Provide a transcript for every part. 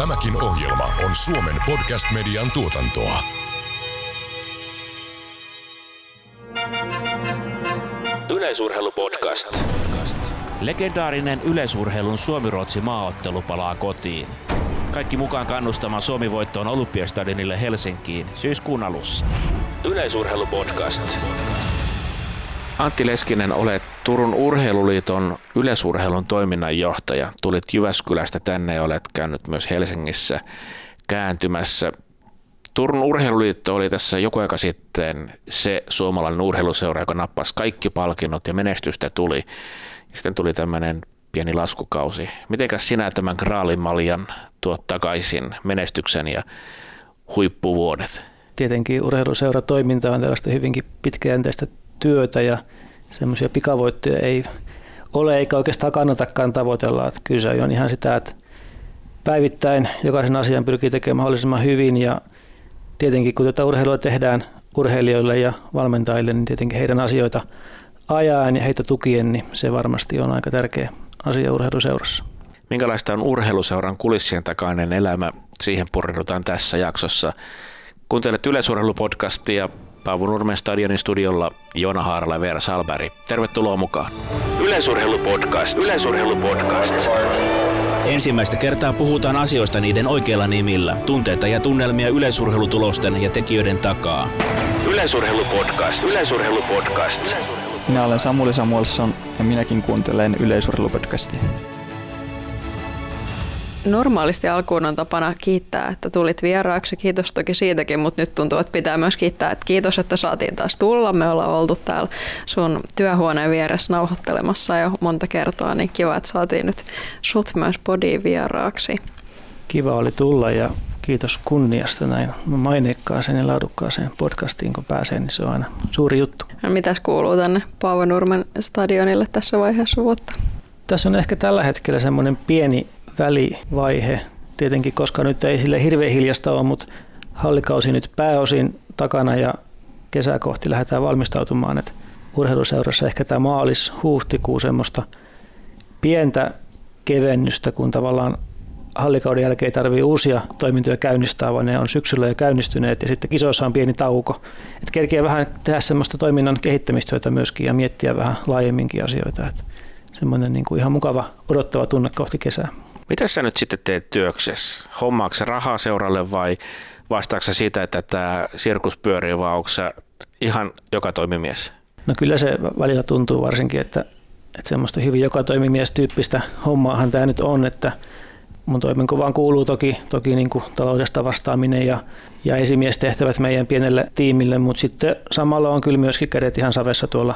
Tämäkin ohjelma on Suomen Podcast Median tuotantoa. Yleisurheilupodcast. Legendaarinen yleisurheilun Suomi-Ruotsi-maaottelu palaa kotiin. Kaikki mukaan kannustamaan Suomi-voittoon Olympiastadionille Helsinkiin syyskuun alussa. Yleisurheilupodcast. Antti Leskinen, olet Turun Urheiluliiton yleisurheilun toiminnanjohtaja. Tulit Jyväskylästä tänne ja olet käynyt myös Helsingissä kääntymässä. Turun Urheiluliitto oli tässä joku aika sitten se suomalainen urheiluseura, joka nappasi kaikki palkinnot ja menestystä tuli. Sitten tuli tämmöinen pieni laskukausi. Mitenkäs sinä tämän graalinmaljan tuot takaisin, menestyksen ja huippuvuodet? Tietenkin urheiluseuratoiminta on tällaista hyvinkin pitkäjänteistä työtä ja semmoisia pikavoittoja ei ole eikä oikeastaan kannatakaan tavoitella. Että kyllä se on ihan sitä, että päivittäin jokaisen asian pyrkii tekemään mahdollisimman hyvin ja tietenkin kun tätä urheilua tehdään urheilijoille ja valmentajille, niin tietenkin heidän asioita ajaen ja heitä tukien, niin se varmasti on aika tärkeä asia urheiluseurassa. Minkälaista on urheiluseuran kulissien takainen elämä? Siihen pureudutaan tässä jaksossa. Kuuntelet yleisurheilupodcastia. Paavo Nurmen stadionin studiolla Joona Haarala ja Veera Salbari. Tervetuloa mukaan. Yleisurheilupodcast. Yleisurheilupodcast. Ensimmäistä kertaa puhutaan asioista niiden oikeilla nimillä. Tunteita ja tunnelmia yleisurheilutulosten ja tekijöiden takaa. Yleisurheilupodcast. Yleisurheilupodcast. Minä olen Samuli Samuelsen ja minäkin kuuntelen yleisurheilupodcastia. Normaalisti alkuun on tapana kiittää, että tulit vieraaksi. Kiitos toki siitäkin, mutta nyt tuntuu, että pitää myös kiittää, että kiitos, että saatiin taas tulla. Me ollaan oltu täällä sun työhuoneen vieressä nauhoittelemassa jo monta kertaa, niin kiva, että saatiin nyt sut myös podiin vieraaksi. Kiva oli tulla ja kiitos kunniasta näin maineikkaaseen ja laadukkaaseen podcastiin, kun pääsee, niin se on aina suuri juttu. No, mitäs kuuluu tänne Paavo Nurmen stadionille tässä vaiheessa vuotta? Tässä on ehkä tällä hetkellä semmoinen pieni välivaihe, tietenkin koska nyt ei sille hirveän hiljasta ole, mutta hallikausi nyt pääosin takana ja kesää kohti lähdetään valmistautumaan. Et urheiluseurassa ehkä tämä maalis-huhtikuu semmoista pientä kevennystä, kun tavallaan hallikauden jälkeen ei tarvitse uusia toimintoja käynnistää, vaan ne on syksyllä jo käynnistyneet ja sitten kisoissa on pieni tauko. Et kerkeä vähän tehdä semmoista toiminnan kehittämistyötä myöskin ja miettiä vähän laajemminkin asioita. Et semmoinen niin kuin ihan mukava odottava tunne kohti kesää. Mitä sä nyt sitten teet työksessä? Hommaatko sä rahaa seuralle vai vastaatko sä siitä, että tämä sirkus pyörii, vai onko sä ihan joka toimimies? No kyllä se välillä tuntuu varsinkin, että semmoista hyvin joka toimimies tyyppistä hommaahan tämä nyt on, että mun toimenkuvaan kuuluu toki niin kuin taloudesta vastaaminen ja esimiestehtävät meidän pienelle tiimille, mutta sitten samalla on kyllä myöskin kädet ihan savessa tuolla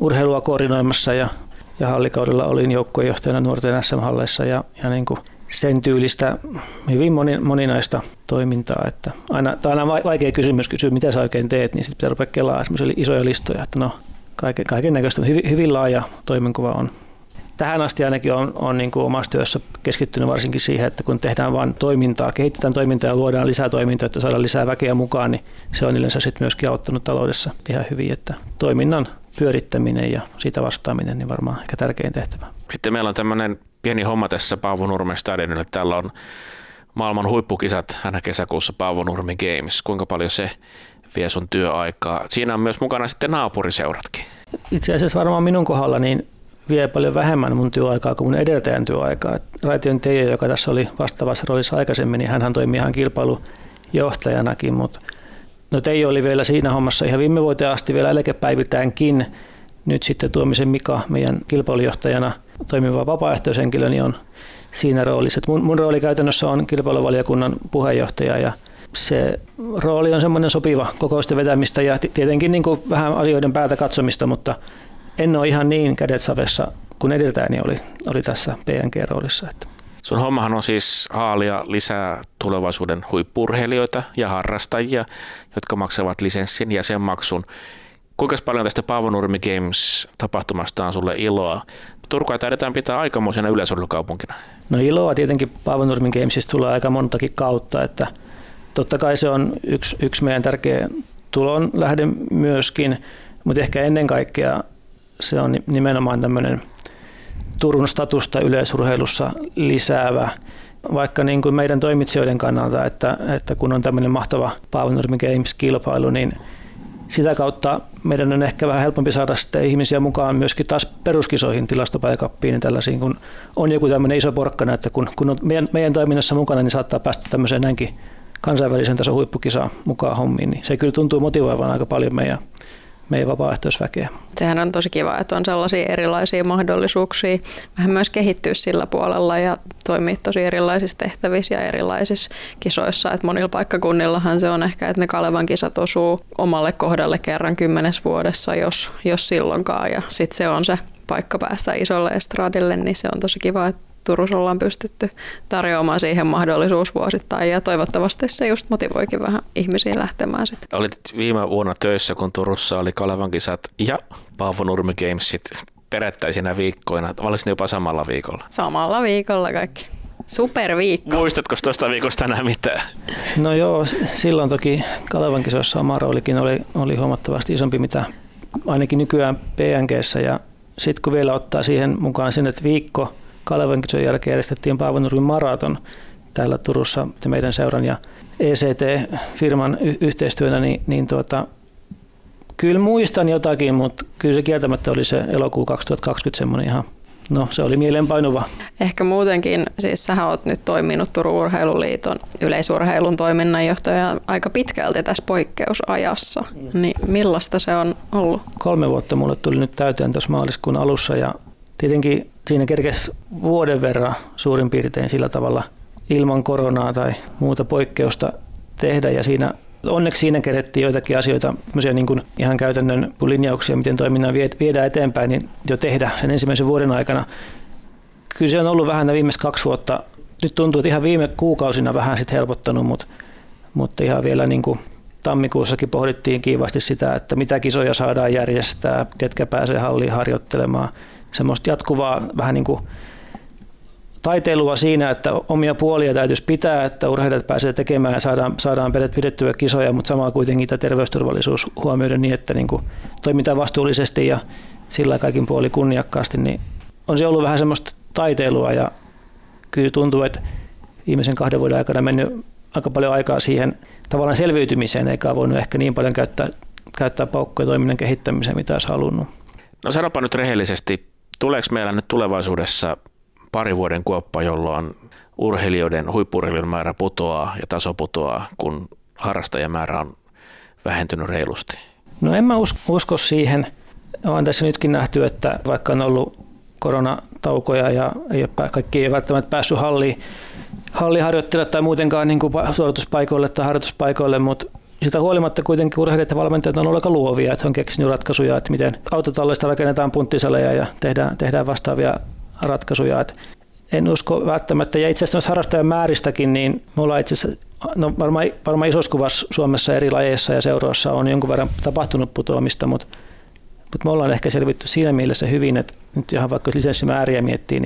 urheilua koordinoimassa ja hallikaudella olin joukkuejohtajana nuorten SM-halleissa ja niin kuin sen tyylistä hyvin moninaista toimintaa. Että aina vaikea kysymys kysyä, mitä sä oikein teet, niin sitten pitää rupea kelaamaan semmoisia isoja listoja, että no kaiken näköistä, hyvin laaja toimenkuva on. Tähän asti ainakin on niin kuin omassa työssä keskittynyt varsinkin siihen, että kun tehdään vain toimintaa, kehitetään toimintaa ja luodaan lisää toimintaa, että saadaan lisää väkeä mukaan, niin se on yleensä sitten myöskin auttanut taloudessa ihan hyvin, että toiminnan pyörittäminen ja siitä vastaaminen niin varmaan ehkä tärkein tehtävä. Sitten meillä on tämmöinen pieni homma tässä Paavo Nurmen stadionille. Täällä on maailman huippukisat aina kesäkuussa, Paavo Nurmi Games. Kuinka paljon se vie sun työaikaa? Siinä on myös mukana sitten naapuriseuratkin. Itse asiassa varmaan minun kohdalla niin vie paljon vähemmän mun työaikaa kuin mun edeltäjän työaikaa. Raition Teijo, joka tässä oli vastaavassa roolissa aikaisemmin, niin hänhän toimii ihan kilpailujohtajanakin, mutta no Teijo oli vielä siinä hommassa ihan viime vuoteen asti vielä eläkepäivitäänkin. Nyt sitten Tuomisen Mika, meidän kilpailujohtajana toimiva vapaaehtoishenkilö, niin on siinä roolissa. Mun rooli käytännössä on kilpailuvaliokunnan puheenjohtaja ja se rooli on semmoinen sopiva kokousten vetämistä ja tietenkin niin kuin vähän asioiden päältä katsomista, mutta en ole ihan niin kädet savessa kuin edeltäjäni oli tässä PNG-roolissa. Sun hommahan on siis haalia lisää tulevaisuuden huippu-urheilijoita ja harrastajia, jotka maksavat lisenssin jäsenmaksun. Kuinka paljon tästä Paavo Nurmi Games-tapahtumasta on sulle iloa? Turkua taidetaan pitää aikamoisena yleisurheilukaupunkina. No iloa tietenkin Paavo Nurmi Gamesista tulee aika montakin kautta. Että totta kai se on yksi meidän tärkeä tulonlähde myöskin, mutta ehkä ennen kaikkea se on nimenomaan tämmöinen Turun statusta yleisurheilussa lisäävä vaikka niin kuin meidän toimitsijoiden kannalta, että kun on tämmöinen mahtava Paavo Nurmi Games-kilpailu, niin sitä kautta meidän on ehkä vähän helpompi saada sitten ihmisiä mukaan myöskin taas peruskisoihin, tilastopäiväkappiin, niin tällaisiin, kun on joku tämmöinen iso porkkana, että kun on meidän toiminnassa mukana, niin saattaa päästä tämmöiseen näinkin kansainvälisen tason huippukisaan mukaan hommiin, niin se kyllä tuntuu motivoivan aika paljon meidän vapaaehtoisväkeä. Sehän on tosi kiva, että on sellaisia erilaisia mahdollisuuksia vähän myös kehittyä sillä puolella ja toimia tosi erilaisissa tehtävissä ja erilaisissa kisoissa. Et monilla paikkakunnillahan se on ehkä, että ne Kalevan kisat osuu omalle kohdalle kerran 10 vuodessa, jos silloinkaan. Ja sitten se on se paikka päästä isolle estradille, niin se on tosi kiva, että Turussa ollaan pystytty tarjoamaan siihen mahdollisuus vuosittain ja toivottavasti se just motivoikin vähän ihmisiä lähtemään sitten. Olit viime vuonna töissä, kun Turussa oli Kalevan kisat ja Paavo Nurmi Gamesit perättäisinä viikkoina. Oliko ne jopa samalla viikolla? Samalla viikolla kaikki. Superviikko. Muistatko tuosta viikosta enää mitään? No joo, silloin toki Kalevan kisoissa oma roolikin oli huomattavasti isompi mitä ainakin nykyään PNG:ssä ja sitten kun vielä ottaa siihen mukaan sen, että viikko Kalevan kisojen jälkeen järjestettiin Paavo Nurmin maraton täällä Turussa meidän seuran ja ECT-firman yhteistyönä, niin kyllä muistan jotakin, mutta kyllä se kieltämättä oli se elokuu 2020 semmoinen ihan, no se oli mielenpainuva. Ehkä muutenkin, siis sähän oot nyt toiminut Turun Urheiluliiton yleisurheilun toiminnanjohtaja aika pitkälti tässä poikkeusajassa, niin millaista se on ollut? 3 vuotta mulle tuli nyt täyteen tuossa maaliskuun alussa ja tietenkin siinä kerkesi vuoden verran suurin piirtein sillä tavalla ilman koronaa tai muuta poikkeusta tehdä. Ja onneksi siinä kerettiin joitakin asioita, niin kuin ihan käytännön linjauksia, miten toiminnan viedään eteenpäin, niin jo tehdä sen ensimmäisen vuoden aikana. Kyllä se on ollut vähän nämä viimeiset 2 vuotta. Nyt tuntuu, että ihan viime kuukausina vähän sit helpottanut, mutta ihan vielä niin kuin tammikuussakin pohdittiin kiivasti sitä, että mitä kisoja saadaan järjestää, ketkä pääsee halliin harjoittelemaan. Semmoista jatkuvaa vähän niin kuin taiteilua siinä, että omia puolia täytyisi pitää, että urheilijat pääsee tekemään ja saadaan pidettyä kisoja, mutta samalla kuitenkin tämä terveysturvallisuus huomioiden niin, että niin kuin toimitaan vastuullisesti ja sillä kaikin puoli kunniakkaasti, niin on se ollut vähän semmoista taiteilua ja kyllä tuntuu, että viimeisen 2 vuoden aikana mennyt aika paljon aikaa siihen tavallaan selviytymiseen, eikä voinut ehkä niin paljon käyttää paukkoja toiminnan kehittämiseen, mitä olisi halunnut. No sanopa nyt rehellisesti. Tuleeko meillä nyt tulevaisuudessa 2 vuoden kuoppa, jolloin huippu-urheilijoiden määrä putoaa ja taso putoaa, kun harrastajien määrä on vähentynyt reilusti? No en mä usko siihen. Olen tässä nytkin nähty, että vaikka on ollut koronataukoja ja kaikki ei ole välttämättä päässyt halliharjoittelemaan tai muutenkaan niin kuin suorituspaikoille tai harjoituspaikoille, mutta sitä huolimatta kuitenkin urheilijat ja valmentajat on aika luovia, että on keksinyt ratkaisuja, että miten autotalleista rakennetaan punttisaleja ja tehdään vastaavia ratkaisuja. Että en usko välttämättä, ja itse asiassa harrastajan määristäkin, niin me ollaan itse asiassa, no varmaan isossa kuvassa Suomessa eri lajeissa ja seuroissa on jonkun verran tapahtunut putoamista, mutta me ollaan ehkä selvitty siinä mielessä hyvin, että nyt ihan vaikka lisenssimääriä miettii,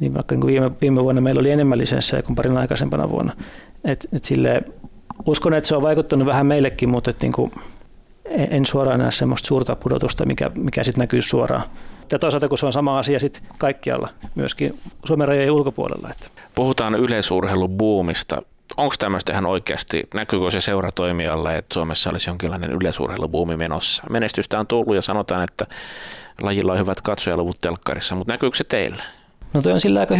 niin vaikka viime vuonna meillä oli enemmän lisenssejä kuin parin aikaisempana vuonna, että silleen uskon, että se on vaikuttanut vähän meillekin, mutta en suoraan näe semmoista suurta pudotusta, mikä sitten näkyy suoraan. Ja toisaalta, kun se on sama asia sitten kaikkialla, myöskin Suomen rajojen ulkopuolella. Puhutaan yleisurheilubuumista. Onko tämmöistä ihan oikeasti? Näkyykö se seuratoimijalle, että Suomessa olisi jonkinlainen yleisurheilubuumi menossa? Menestystä on tullut ja sanotaan, että lajilla on hyvät katsojaluvut telkkarissa, mutta näkyykö se teillä? No toi on sillä aika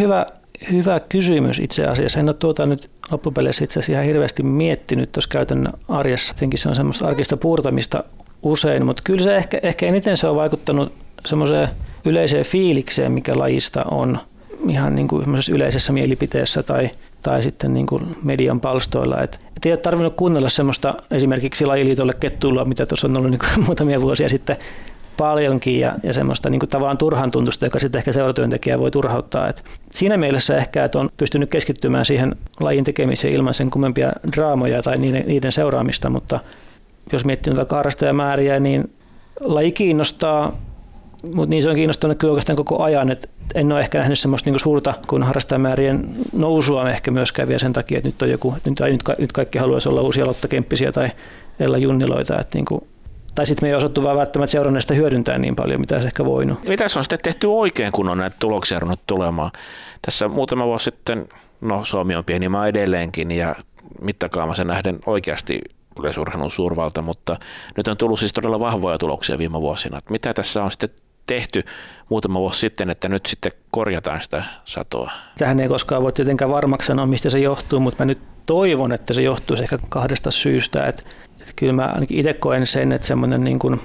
hyvä kysymys itse asiassa. En ole nyt loppupeleissä itse asiassa ihan hirveästi miettinyt tuossa käytännön arjessa. Jotenkin se on semmoista arkista puurtamista usein, mutta kyllä se ehkä eniten se on vaikuttanut semmoiseen yleiseen fiilikseen, mikä lajista on ihan niin kuin yleisessä mielipiteessä tai sitten niin kuin median palstoilla. Et ei ole tarvinnut kuunnella semmoista esimerkiksi lajiliitolle kettuilua, mitä tuossa on ollut niin kuin muutamia vuosia sitten paljonkin ja semmoista niin kuin tavallaan turhan tuntusta, joka sitten ehkä seuratyöntekijää voi turhauttaa. Et siinä mielessä ehkä, että on pystynyt keskittymään siihen lajin tekemiseen ilman sen kummempia draamoja tai niiden seuraamista, mutta jos miettii noita harrastajamääriä, niin laji kiinnostaa, mutta niin se on kiinnostanut kyllä oikeastaan koko ajan. Et en ole ehkä nähnyt semmoista niin suurta kuin harrastajamäärien nousua ehkä myöskään vielä sen takia, että nyt on joku, nyt kaikki haluaisi olla uusia Lotta Kemppisiä tai Ella Junniloita, että niin Tai sitten me ei osattu vaan välttämättä seuranneesta hyödyntää niin paljon, mitä se ehkä voinut. Mitäs on sitten tehty oikein, kun on näitä tuloksia ruvennut tulemaan? Tässä muutama vuosi sitten, no Suomi on pieni maa edelleenkin ja mittakaavassa nähden oikeasti yleisurheilun suurvalta, mutta nyt on tullut siis todella vahvoja tuloksia viime vuosina. Mitä tässä on sitten tehty muutama vuosi sitten, että nyt sitten korjataan sitä satoa? Tähän ei koskaan voi tietenkään varmaksi sanoa, mistä se johtuu, mutta mä nyt toivon, että se johtuisi ehkä kahdesta syystä. Että kyllä mä ainakin itse koen sen, että semmoinen niin kuin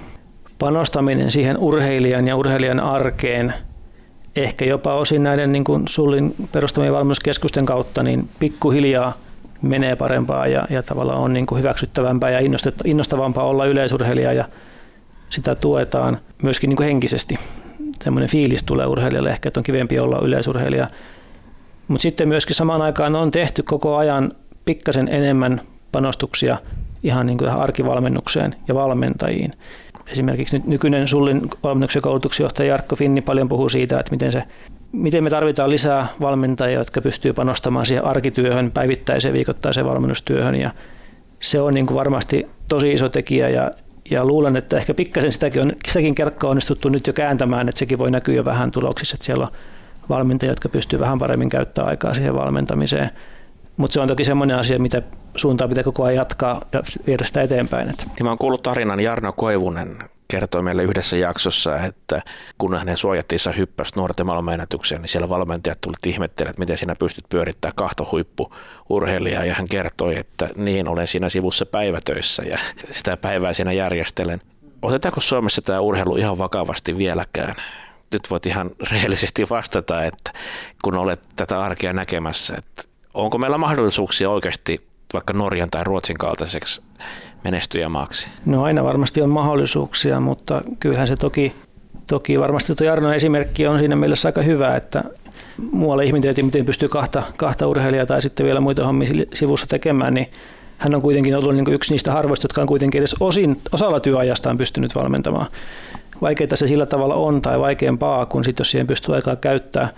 panostaminen siihen urheilijan ja urheilijan arkeen, ehkä jopa osin näiden niin kuin SuLin perustamien valmennuskeskusten kautta, niin pikkuhiljaa menee parempaa ja tavallaan on niin kuin hyväksyttävämpää ja innostavampaa olla yleisurheilija ja sitä tuetaan myöskin niin kuin henkisesti. Sellainen fiilis tulee urheilijalle ehkä, että on kivempi olla yleisurheilija. Mutta sitten myöskin samaan aikaan on tehty koko ajan pikkasen enemmän panostuksia ihan niin kuin arkivalmennukseen ja valmentajiin. Esimerkiksi nyt nykyinen SuLin valmennuksen koulutuksenjohtaja Jarkko Finni paljon puhuu siitä, että miten me tarvitaan lisää valmentajia, jotka pystyy panostamaan siihen arkityöhön, päivittäiseen, viikoittaiseen valmennustyöhön. Ja se on niin kuin varmasti tosi iso tekijä ja luulen, että ehkä pikkasen sitäkin kerkkaa onnistuttu nyt jo kääntämään, että sekin voi näkyä jo vähän tuloksissa, että siellä on valmentajia, jotka pystyy vähän paremmin käyttämään aikaa siihen valmentamiseen. Mutta se on toki semmoinen asia, mitä suuntaa pitää koko ajan jatkaa ja viedä sitä eteenpäin. Ja mä oon kuullut tarinan, Jarno Koivunen kertoi meille yhdessä jaksossa, että kun hänen suojattiinsa hyppäsi nuorten maailmanennätykseen, niin siellä valmentajat tuli ihmettelemään, että miten sinä pystyt pyörittämään kahta huippuurheilijaa. Ja hän kertoi, että niin, olen siinä sivussa päivätöissä ja sitä päivää siinä järjestelen. Otetaanko Suomessa tämä urheilu ihan vakavasti vieläkään? Nyt voit ihan rehellisesti vastata, että kun olet tätä arkea näkemässä, että onko meillä mahdollisuuksia oikeasti vaikka Norjan tai Ruotsin kaltaiseksi menestyjämaaksi? No aina varmasti on mahdollisuuksia, mutta kyllähän se toki varmasti tuo Jarnon esimerkki on siinä mielessä aika hyvä, että muualle ihmiteltiin, miten pystyy kahta urheilijaa tai sitten vielä muita hommia sivussa tekemään, niin hän on kuitenkin ollut niin kuin yksi niistä harvoista, jotka on kuitenkin edes osalla työajastaan pystynyt valmentamaan. Vaikeita se sillä tavalla on tai vaikeampaa, kun sitten jos siihen pystyy aikaa käyttää.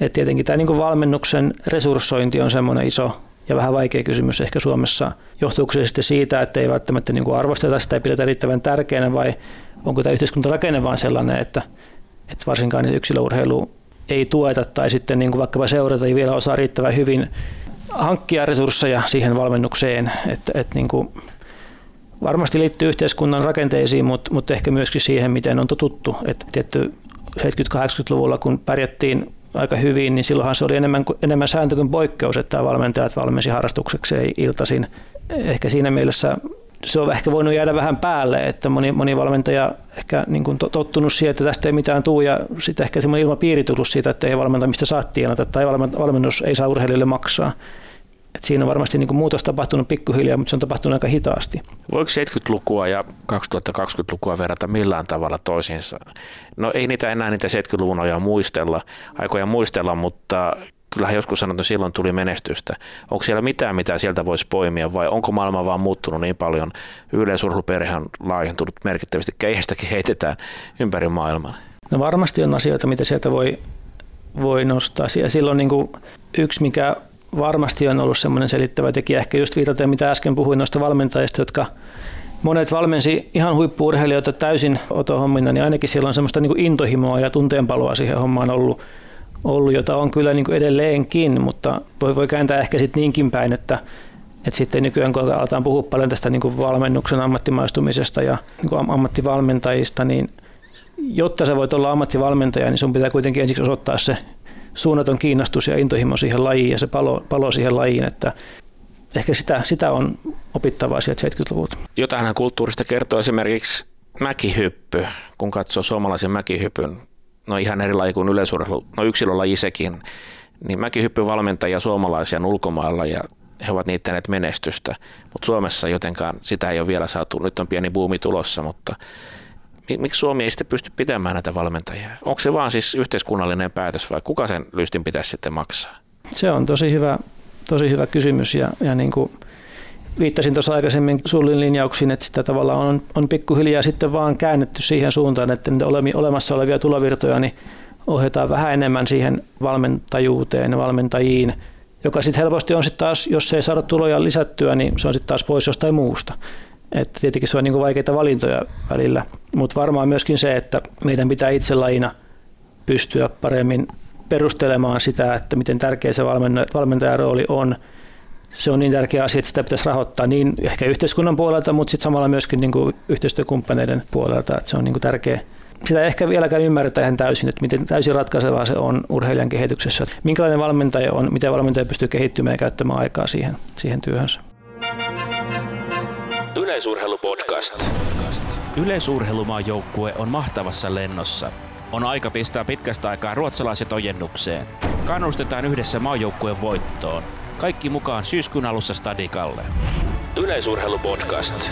Et tietenkin tämä niin kuin valmennuksen resurssointi on semmoinen iso ja vähän vaikea kysymys ehkä Suomessa. Johtuuko se sitten siitä, että ei välttämättä niin kuin arvosteta sitä ja pidetä riittävän tärkeänä, vai onko tämä yhteiskuntarakenne vaan sellainen, että varsinkaan yksilöurheilu ei tueta tai sitten niin kuin vaikkapa seurata ei vielä osaa riittävän hyvin hankkia resursseja siihen valmennukseen. Et niin kuin varmasti liittyy yhteiskunnan rakenteisiin, mutta ehkä myöskin siihen, miten on totuttu. Et tietty 70-80-luvulla, kun pärjättiin aika hyvin, niin silloinhan se oli enemmän sääntö kuin poikkeus, että valmentajat valmensi harrastuksekseen iltaisin. Ehkä siinä mielessä se on ehkä voinut jäädä vähän päälle, että moni valmentaja ehkä niin kuin tottunut siihen, että tästä ei mitään tule, ja sitten ehkä semmoinen ilmapiiri tullut siitä, että ei valmentamista saa tienata tai valmennus ei saa urheilijalle maksaa. Et siinä on varmasti niin kuin muutos tapahtunut pikkuhiljaa, mutta se on tapahtunut aika hitaasti. Voiko 70-lukua ja 2020-lukua verrata millään tavalla toisiinsa? No ei niitä enää niitä 70-luvun aikoja muistella, mutta kyllähän joskus sanottu, että silloin tuli menestystä. Onko siellä mitään, mitä sieltä voisi poimia, vai onko maailma vaan muuttunut niin paljon? Yleisurheiluperhe on laajentunut merkittävästi, keihästäkin heitetään ympäri maailman. No varmasti on asioita, mitä sieltä voi nostaa. Ja silloin niin kuin yksi, mikä varmasti on ollut semmoinen selittävä tekijä, ehkä just viitaten, mitä äsken puhuin noista valmentajista, jotka monet valmensi ihan huippu-urheilijoita täysin otohommina, niin ainakin siellä on semmoista niin kuin intohimoa ja tunteenpaloa siihen hommaan ollut jota on kyllä niin kuin edelleenkin, mutta voi kääntää ehkä sitten niinkin päin, että sitten nykyään kun aletaan puhua paljon tästä niin kuin valmennuksen ammattimaistumisesta ja niin kuin ammattivalmentajista, niin jotta sä voit olla ammattivalmentaja, niin sun pitää kuitenkin ensiksi osoittaa se suunnaton kiinnostus ja intohimo siihen lajiin ja se palo siihen lajiin, että ehkä sitä on opittavaa sieltä 70-luvulta. Jotainhan kulttuurista kertoo esimerkiksi mäkihyppy, kun katsoo suomalaisen mäkihypyn, no ihan eri laji kuin yleisurheilu, no yksilölaji sekin, niin mäkihyppyvalmentajia suomalaisia on ulkomailla ja he ovat niittäneet menestystä, mutta Suomessa jotenkaan sitä ei ole vielä saatu, nyt on pieni buumi tulossa, mutta miksi Suomi ei sitten pysty pitämään näitä valmentajia? Onko se vaan siis yhteiskunnallinen päätös vai kuka sen lystin pitäisi sitten maksaa? Se on tosi hyvä kysymys ja niin kuin viittasin tuossa aikaisemmin SuLin linjauksiin, että sitä tavallaan on pikkuhiljaa sitten vaan käännetty siihen suuntaan, että niitä olemassa olevia tulovirtoja niin ohjataan vähän enemmän siihen valmentajuuteen ja valmentajiin, joka sitten helposti on sitten taas, jos ei saada tuloja lisättyä, niin se on sitten taas pois jostain muusta. Että tietenkin se on niin vaikeita valintoja välillä, mutta varmaan myöskin se, että meidän pitää itse lajina pystyä paremmin perustelemaan sitä, että miten tärkeä se valmentajan rooli on. Se on niin tärkeä asia, että sitä pitäisi rahoittaa niin ehkä yhteiskunnan puolelta, mutta sitten samalla myöskin niin kuin yhteistyökumppaneiden puolelta, että se on niin kuin tärkeä. Sitä ehkä vieläkään ymmärretään ihan täysin, että miten täysin ratkaisevaa se on urheilijan kehityksessä. Minkälainen valmentaja on, miten valmentaja pystyy kehittymään ja käyttämään aikaa siihen työhönsä. Yleisurheilupodcast. Yleisurheilumaajoukkue on mahtavassa lennossa. On aika pistää pitkästä aikaa ruotsalaiset ojennukseen. Kannustetaan yhdessä maajoukkueen voittoon. Kaikki mukaan syyskuun alussa Stadikalle. Yleisurheilupodcast.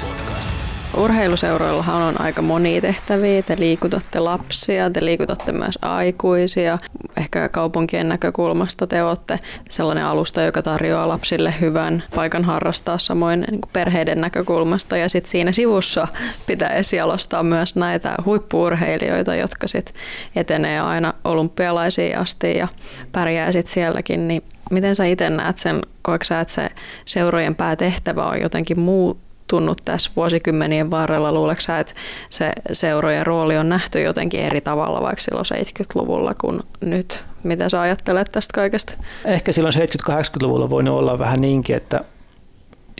Urheiluseuroillahan on aika monia tehtäviä. Te liikutatte lapsia, te liikutatte myös aikuisia. Ehkä kaupunkien näkökulmasta te olette sellainen alusta, joka tarjoaa lapsille hyvän paikan harrastaa samoin niin kuin perheiden näkökulmasta. Ja sitten siinä sivussa pitää esialostaa myös näitä huippu-urheilijoita, jotka sitten etenee aina olympialaisiin asti ja pärjää sitten sielläkin. Niin miten sä itse näet sen, koetko sä, että se seurojen päätehtävä on jotenkin muu? Tunnut tässä vuosikymmenien varrella. Luuleeko sä, että se seurojen rooli on nähty jotenkin eri tavalla vaikka silloin 70-luvulla kuin nyt? Mitä sä ajattelet tästä kaikesta? Ehkä silloin 70-80-luvulla voi olla vähän niinkin, että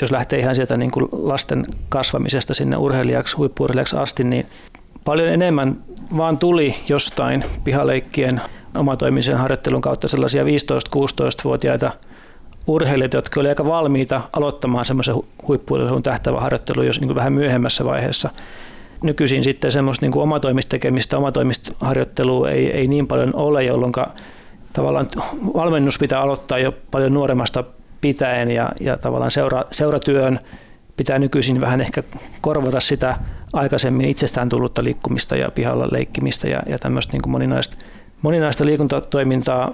jos lähtee ihan sieltä niin kuin lasten kasvamisesta sinne urheilijaksi, huippu-urheilijaksi asti, niin paljon enemmän vaan tuli jostain pihaleikkien omatoimisen harjoittelun kautta sellaisia 15-16-vuotiaita urheilijat, jotka olivat aika valmiita aloittamaan semmoisen huippu-urheilun tähtävän harjoittelun jos niin vähän myöhemmässä vaiheessa. Nykyisin sitten semmoista niin omatoimistekemistä, omatoimista harjoittelua ei niin paljon ole, jolloin tavallaan valmennus pitää aloittaa jo paljon nuoremmasta pitäen ja tavallaan seuratyön pitää nykyisin vähän ehkä korvata sitä aikaisemmin itsestään tullutta liikkumista ja pihalla leikkimistä ja tämmöistä niin moninaista liikuntatoimintaa.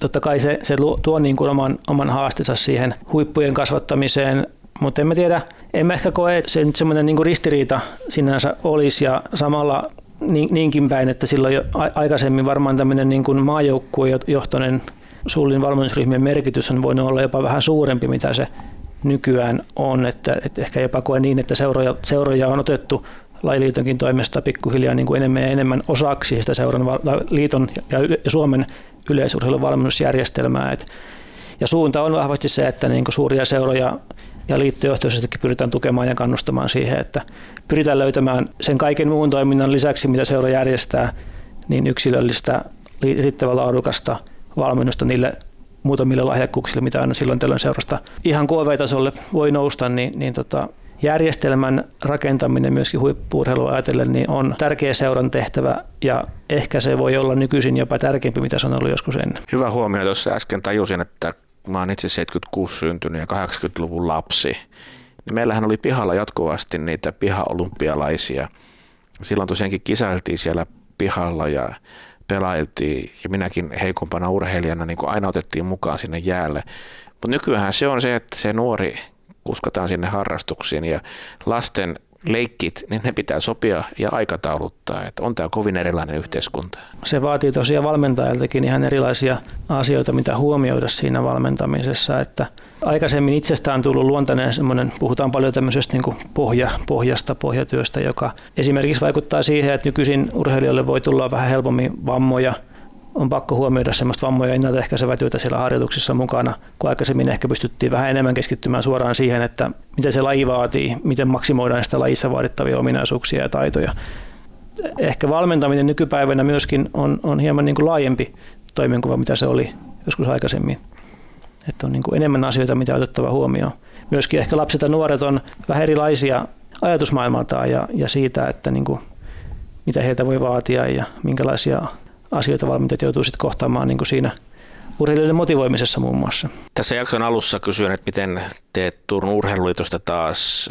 Totta kai se tuo niin kuin oman haasteensa siihen huippujen kasvattamiseen, mutta en mä tiedä, en mä ehkä koe, että se nyt semmoinen niin kuin ristiriita sinänsä olisi ja samalla niinkin päin, että silloin jo aikaisemmin varmaan tämmöinen niin kuin maajoukkuejohtoinen suullinen valmennusryhmien merkitys on voinut olla jopa vähän suurempi, mitä se nykyään on, että ehkä jopa koe niin, että seuroja on otettu lajiliitonkin toimesta pikkuhiljaa niin kuin enemmän ja enemmän osaksi sitä seuran liiton ja Suomen yleisurheilun valmennusjärjestelmää. Ja suunta on vahvasti se, että niin kuin suuria seuroja ja liittojohtoisestikin pyritään tukemaan ja kannustamaan siihen, että pyritään löytämään sen kaiken muun toiminnan lisäksi, mitä seura järjestää, niin yksilöllistä, riittävän laadukasta valmennusta niille muutamille lahjakkuuksille, mitä aina silloin tällöin seurasta ihan KV-tasolle voi nousta, niin järjestelmän rakentaminen myöskin huippu-urheilua ajatellen niin on tärkeä seuran tehtävä ja ehkä se voi olla nykyisin jopa tärkeämpi, mitä se on ollut joskus ennen. Hyvä huomio, tuossa äsken tajusin, että mä oon itse 76 syntynyt ja 80-luvun lapsi. Niin meillähän oli pihalla jatkuvasti niitä pihaolympialaisia. Silloin tosiaankin kisailtiin siellä pihalla ja pelailtiin ja minäkin heikompana urheilijana niin aina otettiin mukaan sinne jäälle. Mutta nykyään se on se, että se nuori kuskataan sinne harrastuksiin ja lasten leikkit, niin ne pitää sopia ja aikatauluttaa, että on tämä kovin erilainen yhteiskunta. Se vaatii tosiaan valmentajaltakin ihan erilaisia asioita, mitä huomioida siinä valmentamisessa, että aikaisemmin itsestään on tullut luontainen semmoinen, puhutaan paljon tämmöisestä niin kuin pohjatyöstä, joka esimerkiksi vaikuttaa siihen, että nykyisin urheilijoille voi tulla vähän helpommin vammoja. On pakko huomioida semmoista vammoja ennaltaehkäisevää työtä siellä harjoituksissa mukana, kun aikaisemmin ehkä pystyttiin vähän enemmän keskittymään suoraan siihen, että mitä se laji vaatii, miten maksimoidaan sitä lajissa vaadittavia ominaisuuksia ja taitoja. Ehkä valmentaminen nykypäivänä myöskin on hieman niin kuin laajempi toimenkuva, mitä se oli joskus aikaisemmin. Että on niin kuin enemmän asioita, mitä on otettava huomioon. Myöskin ehkä lapset ja nuoret on vähän erilaisia ajatusmaailmaltaan ja siitä, että niin kuin, mitä heiltä voi vaatia ja minkälaisia asioita valmentajat joutuu sitten kohtaamaan niin kuin siinä urheilijoiden motivoimisessa muun muassa. Tässä jakson alussa kysyin, että miten teet Turun Urheiluliitosta taas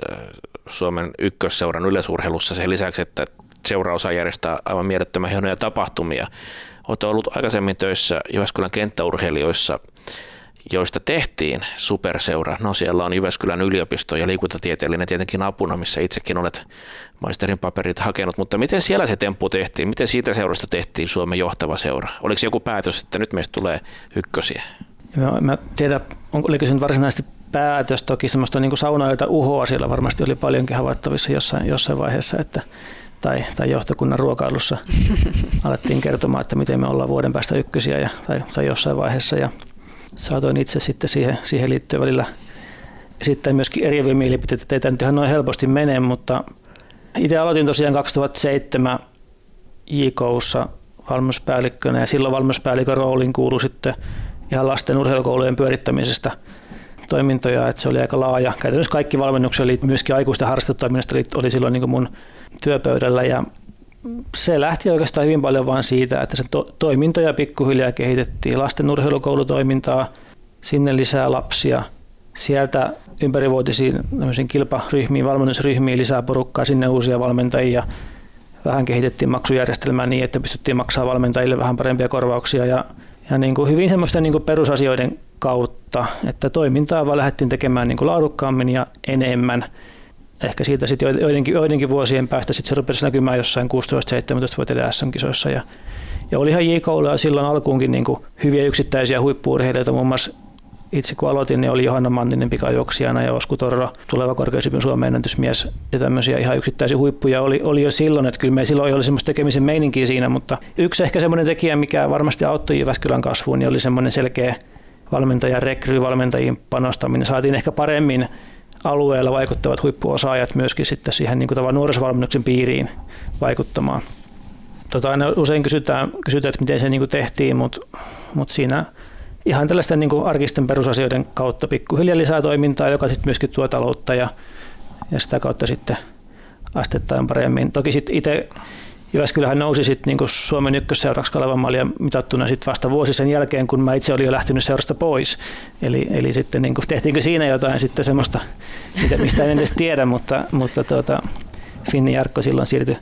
Suomen ykkösseuran yleisurheilussa sen lisäksi, että seura osaa järjestää aivan mielettömän hienoja tapahtumia. Olet ollut aikaisemmin töissä Jyväskylän kenttäurheilijoissa, joista tehtiin superseura. No siellä on Jyväskylän yliopisto ja liikuntatieteellinen tietenkin apuna, missä itsekin olet maisterin paperit hakenut, mutta miten siellä se temppu tehtiin? Miten siitä seurasta tehtiin Suomen johtava seura? Oliko joku päätös, että nyt meistä tulee ykkösiä? Mä tiedän, oliko se nyt varsinaisesti päätös. Toki semmoista niin kuin saunailta uhoa siellä varmasti oli paljonkin havaittavissa jossain vaiheessa, että, tai johtokunnan ruokailussa alettiin kertomaan, että miten me ollaan vuoden päästä ykkösiä tai jossain vaiheessa. Ja saatoin itse sitten siihen liittyen välillä esittää myöskin eriäviä mielipiteitä, että ei tämä nyt ihan noin helposti mene, mutta itse aloitin tosiaan 2007 JK:ssa valmennuspäällikkönä, ja silloin valmennuspäällikön rooliin kuului sitten ihan lasten urheilukoulujen pyörittämisestä toimintoja, että se oli aika laaja. Käytännössä kaikki valmennukset, myöskin aikuisten harrastustoiminnasta oli silloin niin kuin mun työpöydällä, ja se lähti oikeastaan hyvin paljon vaan siitä, että se toimintoja pikkuhiljaa kehitettiin, lasten urheilukoulutoimintaa, sinne lisää lapsia, sieltä ympärivuotisiin kilparyhmiin, valmennusryhmiin lisää porukkaa, sinne uusia valmentajia. Vähän kehitettiin maksujärjestelmää niin, että pystyttiin maksamaan valmentajille vähän parempia korvauksia ja niin kuin hyvin semmoisten niin kuin perusasioiden kautta, että toimintaa vaan lähdettiin tekemään niin kuin laadukkaammin ja enemmän. Ehkä siitä sitten joidenkin vuosien päästä sit se rupesi näkymään jossain 16-17-vuotiaiden SM-kisoissa. Ja olihan JK:lla silloin alkuunkin niin kuin hyviä yksittäisiä huippu-urheilijoita, muun muassa itse kun aloitin, niin oli Johanna Manninen pikajuoksijana ja Osku Torro, tuleva korkeushypyn Suomen ennätysmies. Ja tämmöisiä ihan yksittäisiä huippuja oli jo silloin, että kyllä me silloin oli semmoista tekemisen meininkiä siinä, mutta yksi ehkä semmoinen tekijä, mikä varmasti auttoi Jyväskylän kasvuun, niin oli semmoinen selkeä valmentajan rekryvalmentajiin panostaminen. Saatiin ehkä paremmin alueella vaikuttavat huippuosaajat myöskin sitten siihen niin kuin nuorisovalmennuksen piiriin vaikuttamaan. Aina usein kysytään, että miten se niin kuin tehtiin, mutta siinä ihan tällaisten niin kuin arkisten perusasioiden kautta pikkuhiljaa lisää toimintaa, joka sitten myöskin tuo taloutta ja sitä kautta sitten astettaan paremmin. Toki sitten itse Jyväskylähän nousi sitten niin kuin Suomen ykkösseuraksi Kalevanmaalia mitattuna sitten vasta vuosi sen jälkeen, kun mä itse olin jo lähtenyt seurasta pois. Eli sitten niin kuin tehtiinkö siinä jotain sitten semmoista, mistä en edes tiedä, mutta Finni Jarkko silloin siirtyi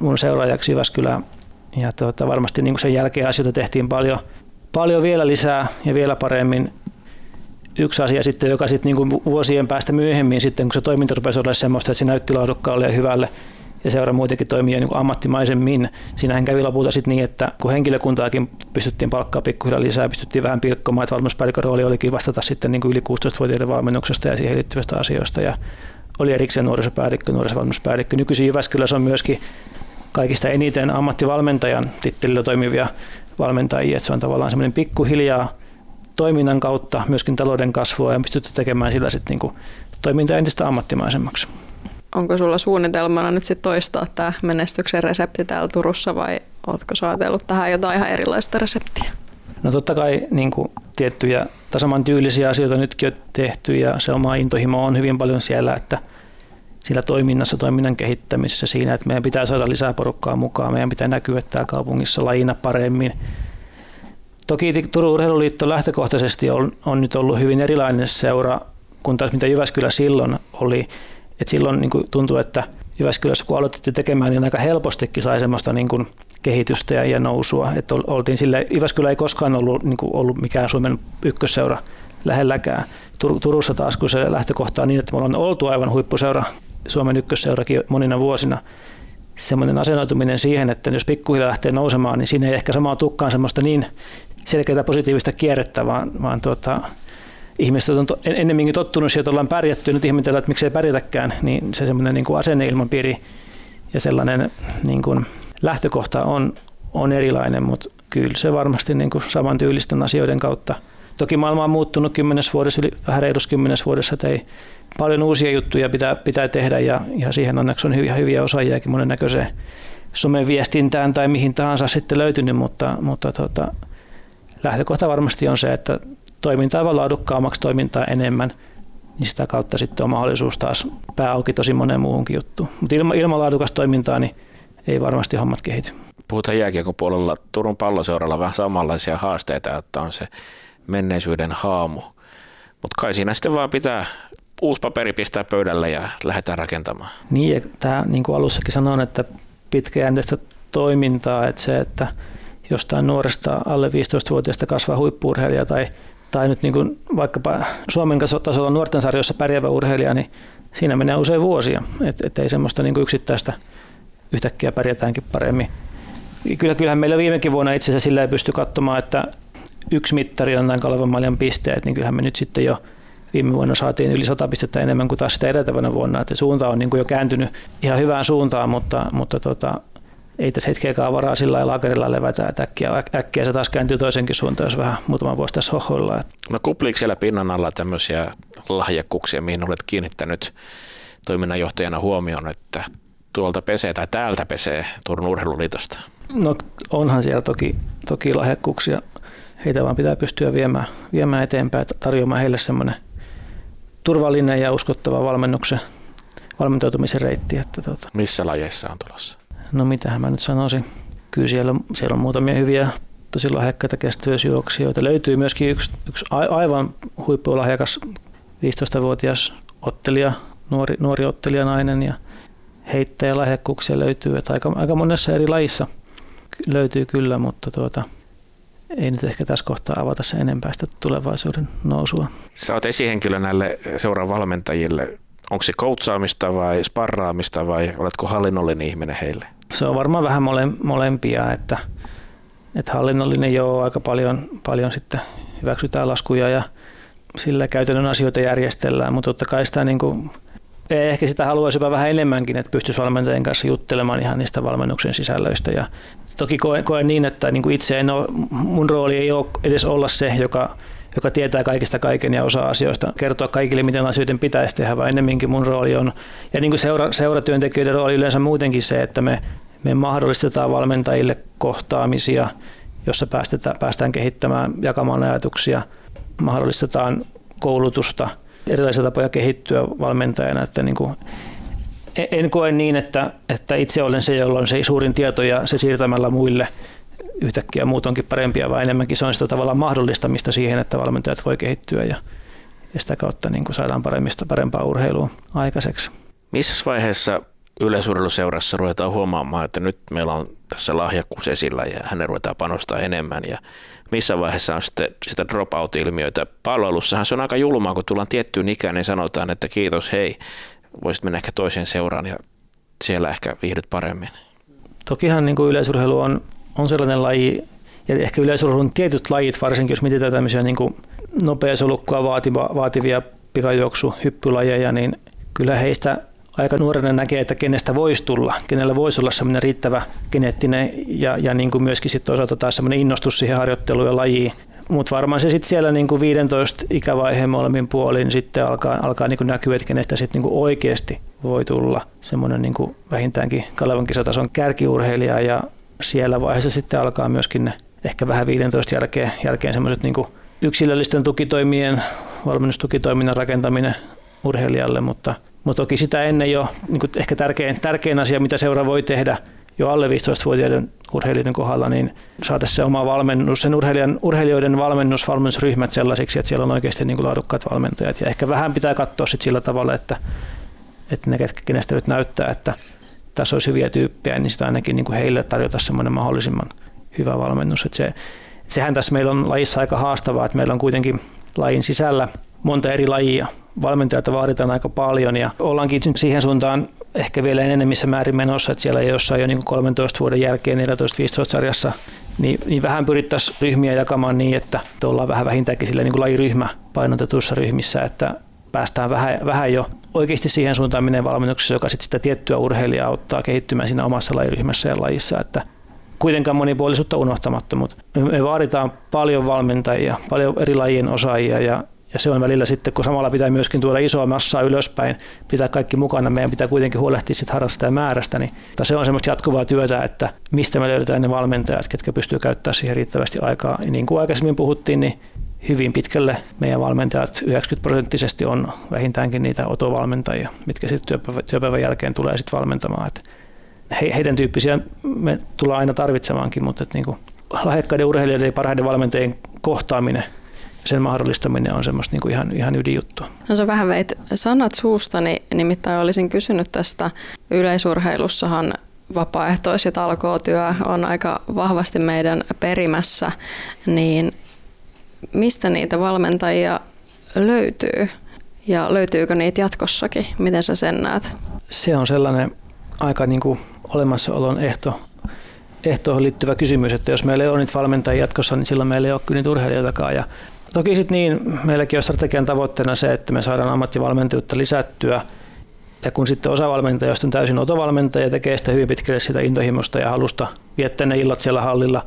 mun seuraajaksi Jyväskylään ja varmasti niin kuin sen jälkeen asioita tehtiin paljon vielä lisää ja vielä paremmin. Yksi asia sitten, joka sitten niin kuin vuosien päästä myöhemmin sitten, kun se toiminta rupesi olla semmoista, että se näytti laadukkaalle ja hyvälle ja seura muutenkin toimii niin kuin ammattimaisemmin. Siinähän kävi lopulta sitten niin, että kun henkilökuntaakin pystyttiin palkkaa pikkuhiljaa lisää, pystyttiin vähän pilkkomaan, että valmennuspäällikön rooli olikin vastata sitten niin kuin yli 16-vuotiaiden valmennuksesta ja siihen liittyvistä asioista. Ja oli erikseen nuorisopäällikkö, nuorisovalmennuspäällikkö. Nykyisin Jyväskylässä on myöskin kaikista eniten ammattivalmentajan tittelillä toimivia valmentajia, että se on tavallaan semmoinen pikkuhiljaa toiminnan kautta myöskin talouden kasvua ja pystytty tekemään sillä sitten niinku toimintaa entistä ammattimaisemmaksi. Onko sulla suunnitelmana nyt sitten toistaa tämä menestyksen resepti täällä Turussa vai ootko saatellut tähän jotain ihan erilaista reseptiä? No totta kai niinku tiettyjä samantyylisiä asioita nytkin on tehty ja se oma intohimo on hyvin paljon siellä, että sillä toiminnassa, toiminnan kehittämisessä siinä, että meidän pitää saada lisää porukkaa mukaan, meidän pitää näkyä täällä kaupungissa lajina paremmin. Toki Turun Urheiluliitto lähtökohtaisesti on nyt ollut hyvin erilainen seura kuin taas mitä Jyväskylä silloin oli. Et silloin niin kuin tuntui, että Jyväskylässä kun aloitettiin tekemään, niin aika helpostikin sai semmoista niin kuin kehitystä ja nousua. Et oltiin sillä, Jyväskylä ei koskaan ollut mikään Suomen ykkösseura lähelläkään. Turussa taas kun se lähtökohta on niin, että me ollaan oltu aivan huippuseura, Suomen ykkösseurakin monina vuosina, semmoinen asennoituminen siihen, että jos pikkuhiljaa lähtee nousemaan, niin siinä ei ehkä samaa tukkaan semmoista niin selkeää positiivista kierrettä, vaan ihmiset on ennemminkin tottunut siihen, että ollaan pärjätty, nyt ihmetellään, että miksei pärjätäkään, niin se semmoinen niin kuin asenneilmapiiri ja sellainen niin kuin lähtökohta on erilainen, mutta kyllä se varmasti niin kuin samantyylisten asioiden kautta. Toki maailma on muuttunut 10 vuodessa, vähän reilussa 10 vuodessa, että ei paljon uusia juttuja pitää tehdä ja siihen onneksi on hyviä osaajiakin monennäköiseen someviestintään tai mihin tahansa sitten löytynyt, mutta lähtökohta varmasti on se, että toimintaa vaan laadukkaammaksi, toimintaa enemmän, niin sitä kautta sitten on mahdollisuus taas pää auki tosi moneen muuhunkin juttuun. Mutta ilman laadukasta toimintaa niin ei varmasti hommat kehity. Puhutaan jääkiekon puolella Turun Palloseuralla vähän samanlaisia haasteita, että on se menneisyyden haamu, mutta kai siinä sitten vaan pitää uusi paperi pistää pöydälle ja lähdetään rakentamaan. Niin, ja tämä niin kuin alussakin sanoin, että pitkäjänteistä toimintaa, että se, että jostain nuoresta alle 15-vuotiaista kasvaa huippu-urheilija tai nyt niin kuin vaikkapa Suomen tasolla nuorten sarjoissa pärjäävä urheilija, niin siinä menee usein vuosia, että ei semmoista niin kuin yksittäistä yhtäkkiä pärjätäänkin paremmin. Kyllähän meillä viimekin vuonna itse asiassa sillä ei pysty katsomaan, että yksi mittari on tämän Kalevanmaalian pisteet, niin kyllähän me nyt sitten jo Viime vuonna saatiin yli 100 pistettä enemmän kuin taas sitä edeltävänä vuonna. Että suunta on niin kuin jo kääntynyt ihan hyvään suuntaan, mutta ei tässä hetkeäkään varaa sillä lailla laakerilla levätä, että äkkiä se taas kääntyy toisenkin suuntaan, jos vähän muutama vuosi tässä hohoillaan. No kupliiko siellä pinnan alla tämmöisiä lahjakkuuksia, mihin olet kiinnittänyt toiminnanjohtajana huomioon, että tuolta pesee tai täältä pesee Turun Urheiluliitosta? No onhan siellä toki lahjakkuuksia. Heitä vaan pitää pystyä viemään eteenpäin, tarjoamaan heille semmoinen turvallinen ja uskottava valmentautumisen reitti. Että. Missä lajeissa on tulossa? No mitähän mä nyt sanoisin. Kyllä siellä on muutamia hyviä, tosi lahjakkaita kestävyysjuoksijoita. Löytyy myöskin yksi aivan huippulahjakas 15-vuotias ottelija, nuori ottelijanainen ja heittäjä lahjakkuuksia löytyy. Että aika monessa eri lajissa löytyy kyllä, mutta ei nyt ehkä tässä kohtaa avata sen enempää sitä tulevaisuuden nousua. Sä oot esihenkilö näille seuran valmentajille. Onko se koutsaamista vai sparraamista vai oletko hallinnollinen ihminen heille? Se on varmaan vähän molempia, että hallinnollinen joo, aika paljon sitten hyväksytään laskuja ja sillä käytännön asioita järjestellään, mutta totta kai sitä niin kuin, ehkä sitä haluaisi jopa vähän enemmänkin, että pystyisi valmentajien kanssa juttelemaan ihan niistä valmennuksen sisällöistä. Ja toki koen niin, että niin kuin itse mun rooli ei ole edes olla se, joka tietää kaikista kaiken ja osaa asioista, kertoa kaikille, miten asioiden pitäisi tehdä, vaan ennemminkin mun rooli on. Ja niin kuin seuratyöntekijöiden rooli yleensä muutenkin se, että me mahdollistetaan valmentajille kohtaamisia, jossa päästään kehittämään, jakamaan ajatuksia, mahdollistetaan koulutusta, erilaisia tapoja kehittyä valmentajana. Että niin kuin en koe niin, että itse olen se, jolla on se suurin tieto ja se siirtämällä muille yhtäkkiä muut onkin parempia, vaan enemmänkin se on sitä tavallaan mahdollistamista siihen, että valmentajat voi kehittyä ja sitä kautta niin kuin saadaan parempaa urheilua aikaiseksi. Missä vaiheessa yleisurheiluseurassa ruvetaan huomaamaan, että nyt meillä on tässä lahjakkuus esillä ja hänen ruvetaan panostaa enemmän ja missä vaiheessa on sitten sitä drop-out-ilmiötä? Palvelussahan se on aika julmaa, kun tullaan tiettyyn ikään, niin sanotaan, että kiitos, hei, voisit mennä ehkä toiseen seuraan ja siellä ehkä viihdyt paremmin. Tokihan niin kuin yleisurheilu on sellainen laji, ja ehkä yleisurheilun tietyt lajit, varsinkin jos mietitään tämmöisiä niin kuin nopeasolukkoa vaativia pikajuoksuhyppylajeja, niin kyllä heistä aika nuorena näkee, että kenellä voisi olla semmoinen riittävä geneettinen ja niin kuin myöskin sitten toisaalta taas semmoinen innostus siihen harjoitteluun ja lajiin. Mutta varmaan se sitten siellä niin kuin 15 ikävaiheen molemmin puolin sitten alkaa niin kuin näkyä, että kenestä sitten niin kuin oikeasti voi tulla semmoinen niin kuin vähintäänkin Kalevan kisatason kärkiurheilija ja siellä vaiheessa sitten alkaa myöskin ne ehkä vähän 15 jälkeen semmoiset niin kuin yksilöllisten tukitoimien, valmennustukitoiminnan rakentaminen urheilijalle, mutta toki sitä ennen jo niin kuin ehkä tärkein asia, mitä seura voi tehdä jo alle 15-vuotiaiden urheilijoiden kohdalla, niin saada se oma valmennus, sen urheilijoiden valmennusryhmät sellaisiksi, että siellä on oikeasti niin kuin laadukkaat valmentajat. Ja ehkä vähän pitää katsoa sitten sillä tavalla, että ne kenestä nyt näyttää, että tässä olisi hyviä tyyppejä, niin sitä ainakin niin kuin heille tarjota semmoinen mahdollisimman hyvä valmennus. Sehän tässä meillä on lajissa aika haastavaa, että meillä on kuitenkin lajin sisällä monta eri lajia. Valmentajalta vaaditaan aika paljon ja ollaankin siihen suuntaan ehkä vielä enemmissä määrin menossa, että siellä jossain jo niin kuin 13 vuoden jälkeen 14-15 sarjassa niin vähän pyrittäisiin ryhmiä jakamaan niin, että ollaan vähän vähintäänkin sillä niin kuin lajiryhmä painotetuissa ryhmissä, että päästään vähän jo oikeasti siihen suuntaan menee valmennuksessa, joka sitten sitä tiettyä urheilijaa auttaa kehittymään siinä omassa lajiryhmässä ja lajissa. Että kuitenkaan monipuolisuutta unohtamatta, mutta me vaaditaan paljon valmentajia, paljon eri lajien osaajia ja se on välillä sitten, kun samalla pitää myöskin tuoda isoa massaa ylöspäin, pitää kaikki mukana, meidän pitää kuitenkin huolehtia sitten harrastajamäärästä, niin se on semmoista jatkuvaa työtä, että mistä me löydetään ne valmentajat, ketkä pystyy käyttämään siihen riittävästi aikaa. Ja niin kuin aikaisemmin puhuttiin, niin hyvin pitkälle meidän valmentajat 90% on vähintäänkin niitä otovalmentajia, mitkä sitten työpäivän jälkeen tulee sitten valmentamaan. Heidän tyyppisiä me tullaan aina tarvitsemaankin, mutta niin lahjakkaiden urheilijoiden ja parhaiden valmentajien kohtaaminen ja sen mahdollistaminen on semmoista niin kuin ihan ydinjuttua. No sä vähän veit sanat suustani, nimittäin olisin kysynyt tästä yleisurheilussahan. Vapaaehtois- ja talkootyö on aika vahvasti meidän perimässä, niin mistä niitä valmentajia löytyy ja löytyykö niitä jatkossakin? Miten sä sen näet? Se on sellainen aika niin kuin olemassaolon ehtoihin liittyvä kysymys, että jos meillä ei ole niitä valmentajia jatkossa, niin silloin meillä ei ole kyllä niitä urheilijoitakaan. Ja Toki sitten niin, meilläkin on strategian tavoitteena se, että me saadaan ammattivalmentajuutta lisättyä, ja kun sitten osa valmentajista on täysin otovalmentaja, tekee sitä hyvin pitkälle sitä intohimosta ja halusta viettää ne illat siellä hallilla,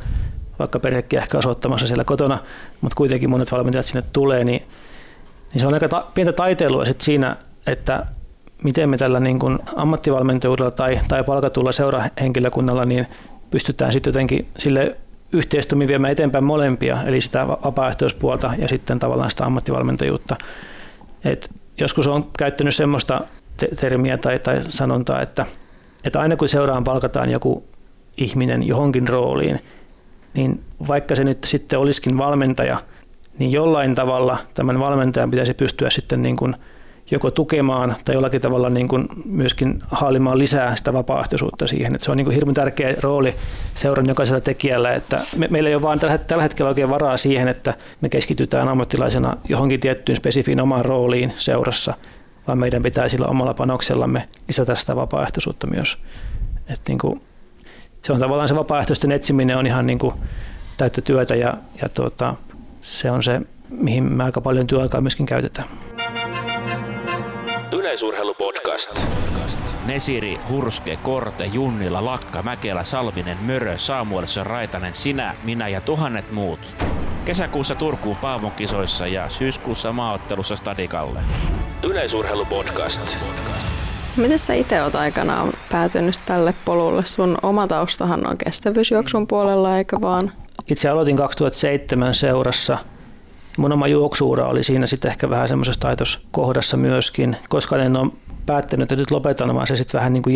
vaikka perhekin ehkä osoittamassa siellä kotona, mutta kuitenkin monet valmentajat sinne tulee, niin se on aika pientä taiteilua sit siinä, että miten me tällä niin kuin ammattivalmentajuudella tai palkatulla seurahenkilökunnalla niin pystytään sitten jotenkin sille yhteistoimin viemään eteenpäin molempia, eli sitä vapaaehtoispuolta ja sitten tavallaan sitä ammattivalmentajuutta. Et joskus on käyttänyt semmoista termiä tai sanontaa, että aina kun seuraan palkataan joku ihminen johonkin rooliin, niin vaikka se nyt sitten olisikin valmentaja, niin jollain tavalla tämän valmentajan pitäisi pystyä sitten niin kuin joko tukemaan tai jollakin tavalla niin kuin myöskin haalimaan lisää sitä vapaaehtoisuutta siihen. Että se on niin kuin hirveän tärkeä rooli seuran jokaisella tekijällä. Että meillä ei ole vaan tällä hetkellä oikein varaa siihen, että me keskitytään ammattilaisena johonkin tiettyyn spesifiin omaan rooliin seurassa, vaan meidän pitää sillä omalla panoksellamme lisätä sitä vapaaehtoisuutta myös. Että niin kuin se on tavallaan se vapaaehtoisten etsiminen on ihan niin kuin täyttä työtä ja se on se, mihin me aika paljon työaikaa myöskin käytetään. Yleisurheilupodcast. Nesiri, Hurske, Korte, Junnila, Lakka, Mäkelä, Salminen, Mörö, Samuelsen, Raitanen, sinä, minä ja tuhannet muut. Kesäkuussa Turkuun Paavon kisoissa ja syyskuussa maaottelussa Stadikalle. Yleisurheilupodcast. Miten sä itse oot aikanaan päätynyt tälle polulle? Sun oma taustahan on kestävyysjuoksun puolella, eikä vaan? Itse aloitin 2007 seurassa. Mun oma juoksuura oli siinä sitten ehkä vähän semmoisessa taitoskohdassa myöskin. Koskaan en ole päättänyt, että nyt lopetan, vaan se sitten vähän niin kuin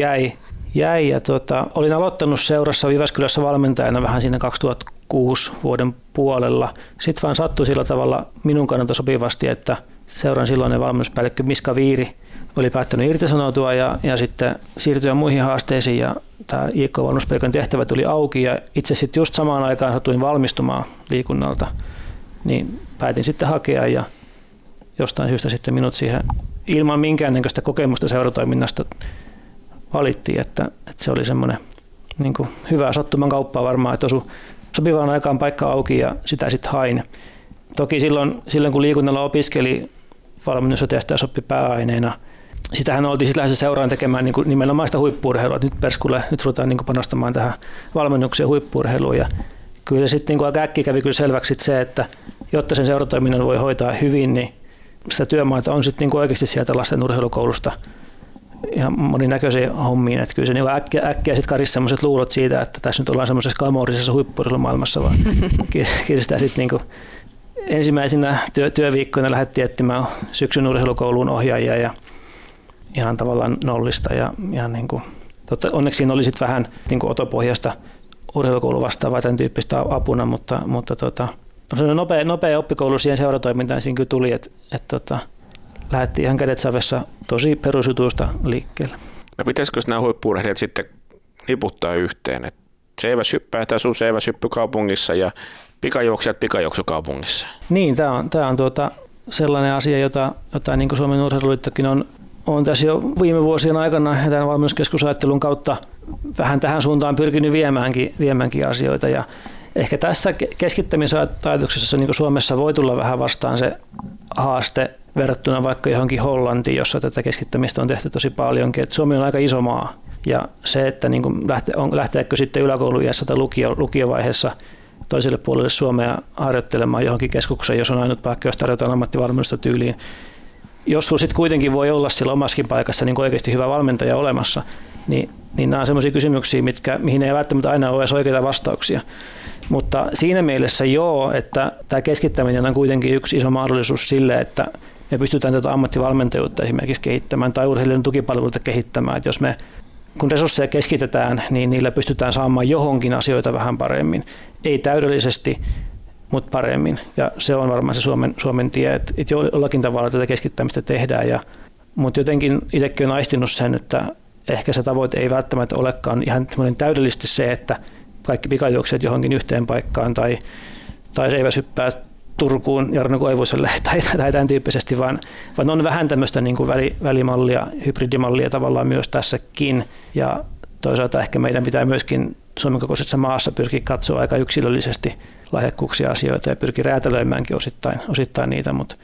jäi. Olin aloittanut seurassa Jyväskylässä valmentajana vähän siinä 2006 vuoden puolella. Sitten vaan sattui sillä tavalla minun kannalta sopivasti, että seuran silloinen valmennuspäällikkö Miska Viiri oli päättänyt irtisanoutua ja sitten siirtyä muihin haasteisiin. Ja tämä IK-valmennuspäällikön tehtävä tuli auki ja itse sitten just samaan aikaan satuin valmistumaan liikunnalta. Niin päätin sitten hakea ja jostain syystä sitten minut siihen ilman minkäännäköistä kokemusta seuratoiminnasta valittiin, että se oli semmoinen niin kuin hyvää sattuman kauppaa varmaan, että osui sopivaan aikaan paikka auki ja sitä sitten hain. Toki silloin kun liikunnalla opiskeli valmennusoteasta ja soppi pääaineena, sitähän oltiin sitten lähdössä seuraan tekemään niin kuin nimenomaan sitä huippu-urheilua, että nyt perskulle, nyt ruvetaan niin kuin panostamaan tähän valmennukseen huippu-urheiluun ja kyllä sitten niin äkkiä kävi kyllä selväksi se, että jotta sen seuratoiminnan voi hoitaa hyvin, niin sitä työmaata on sitten niin oikeasti sieltä lasten urheilukoulusta ihan moninäköisiin hommiin. Että kyllä se niin äkkiä sitten karisi sellaiset luulot siitä, että tässä nyt ollaan semmoisessa glamourisessa huippu-urheilumaailmassa, vaan kyllä sitä sitten niin ensimmäisenä työviikkoina lähdettiin etsimään syksyn urheilukouluun ohjaajia ja ihan tavallaan nollista. Ja ihan niin kuin, onneksi siinä oli sitten vähän niin kuin otopohjasta urheilukoulu vastaavaa tämän tyyppistä apuna, mutta nopea oppikoulu siihen seuratoimintaan siinä kyllä tuli, että lähdettiin ihan kädet savessa tosi perusjutuista liikkeelle. No pitäisikö nämä huippu-urheilijat sitten niputtaa yhteen, että seiväshyppää tässä on seiväshyppy kaupungissa ja pikajuoksijat pikajuoksukaupungissa? Niin, tämä on sellainen asia, jota niin kuin Suomen Urheiluliittokin on tässä jo viime vuosien aikana ja tämän valmennuskeskusajattelun kautta vähän tähän suuntaan pyrkinyt viemäänkin asioita. Ja ehkä tässä keskittämisajoituksessa niin Suomessa voi tulla vähän vastaan se haaste verrattuna vaikka johonkin Hollantiin, jossa tätä keskittämistä on tehty tosi paljonkin. Et Suomi on aika iso maa ja se, että niin lähteekö sitten yläkouluiässä tai lukiovaiheessa toiselle puolelle Suomea harjoittelemaan johonkin keskukseen, jos on ainut paikka, jos tarjotaan ammattivalmennusta tyyliin. Jos sinulla sitten kuitenkin voi olla siellä omassakin paikassa niin oikeasti hyvä valmentaja olemassa, niin nämä on sellaisia kysymyksiä, mihin ei välttämättä aina ole edes oikeita vastauksia. Mutta siinä mielessä että tämä keskittäminen on kuitenkin yksi iso mahdollisuus sille, että me pystytään tätä ammattivalmentajuutta esimerkiksi kehittämään tai urheilijan tukipalveluita kehittämään. Että jos me, kun resursseja keskitetään, niin niillä pystytään saamaan johonkin asioita vähän paremmin. Ei täydellisesti, mutta paremmin. Ja se on varmaan se Suomen tie, että jollakin tavalla tätä keskittämistä tehdään. Mutta jotenkin itsekin olen aistinut sen, että ehkä se tavoite ei välttämättä olekaan ihan täydellisesti se, että kaikki pikajuokset johonkin yhteen paikkaan tai seiväshyppää Turkuun Jarno Koivuselle tai tämän tyyppisesti, vaan on vähän tämmöistä niin kuin välimallia, hybridimallia tavallaan myös tässäkin. Ja toisaalta ehkä meidän pitää myöskin Suomen kokoisessa maassa pyrkii katsoa aika yksilöllisesti lahjakkuuksia asioita ja pyrkii räätälöimäänkin osittain niitä, mutta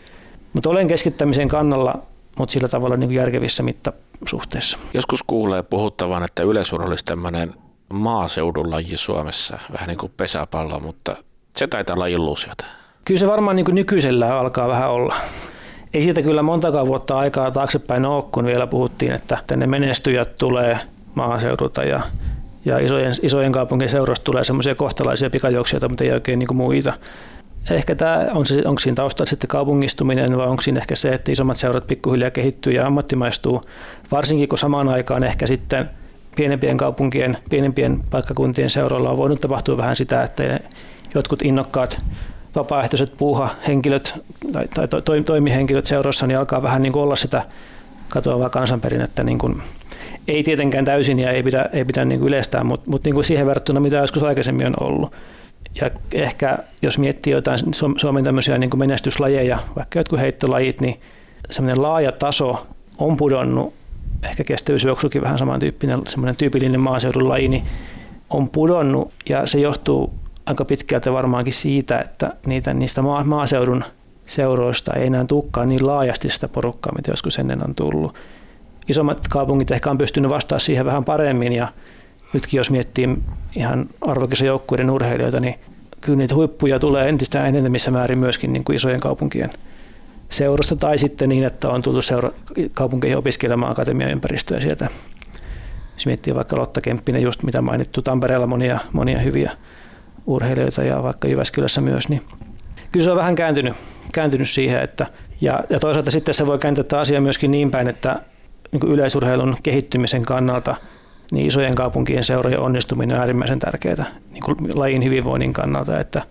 olen keskittämisen kannalla, mutta sillä tavalla niin kuin järkevissä mittasuhteissa. Joskus kuulee puhuttavan, että yleisurheilu olisi tämmöinen maaseudun laji Suomessa, vähän niin kuin pesäpallo, mutta se taitaa olla illuusiota. Kyllä se varmaan niin kuin nykyisellään alkaa vähän olla. Ei siitä kyllä montakaan vuotta aikaa taaksepäin ole, kun vielä puhuttiin, että tänne menestyjät tulee maaseudulta ja isojen kaupunkien seurasta tulee semmoisia kohtalaisia pikajuoksijoita, mutta ei oikein niin kuin muita. Ehkä tämä, onko siinä taustalla sitten kaupungistuminen vai onko siinä ehkä se, että isommat seurat pikkuhiljaa kehittyy ja ammattimaistuu, varsinkin kun samaan aikaan ehkä sitten pienempien kaupunkien, pienempien paikkakuntien seuroilla on voinut tapahtua vähän sitä, että jotkut innokkaat vapaaehtoiset puuhahenkilöt tai toimihenkilöt seurossa niin alkaa vähän niin kuin olla sitä katoavaa kansanperinnettä. Niin kuin, ei tietenkään täysin ja ei pidä niin kuin yleistää, mutta niin kuin siihen verrattuna mitä joskus aikaisemmin on ollut. Ja ehkä jos miettii jotain Suomen tämmöisiä niin kuin menestyslajeja, vaikka jotkut heittolajit, niin semmoinen laaja taso on pudonnut, ehkä kestävyysjuoksukin vähän samantyyppinen, semmoinen tyypillinen maaseudun laji, niin on pudonnut ja se johtuu aika pitkältä varmaankin siitä, että niistä maaseudun seuroista ei enää tulekaan niin laajasti sitä porukkaa, mitä joskus ennen on tullut. Isommat kaupungit ehkä on pystynyt vastaamaan siihen vähän paremmin ja nytkin jos miettii ihan arvokisajoukkuiden urheilijoita, niin kyllä niitä huippuja tulee entistä enenevissä määrin myöskin niin kuin isojen kaupunkien seurasta tai sitten niin, että on tultu kaupunkeihin opiskelemaan akatemiaympäristöä sieltä. Jos miettii vaikka Lotta Kemppinen, just mitä mainittu, Tampereella monia hyviä urheilijoita ja vaikka Jyväskylässä myös, niin kyllä se on vähän kääntynyt siihen. Ja toisaalta sitten se voi kääntää tämä asia myöskin niin päin, että niin kuin yleisurheilun kehittymisen kannalta niin isojen kaupunkien seurojen onnistuminen on äärimmäisen tärkeää niin kuin lajin hyvinvoinnin kannalta. Että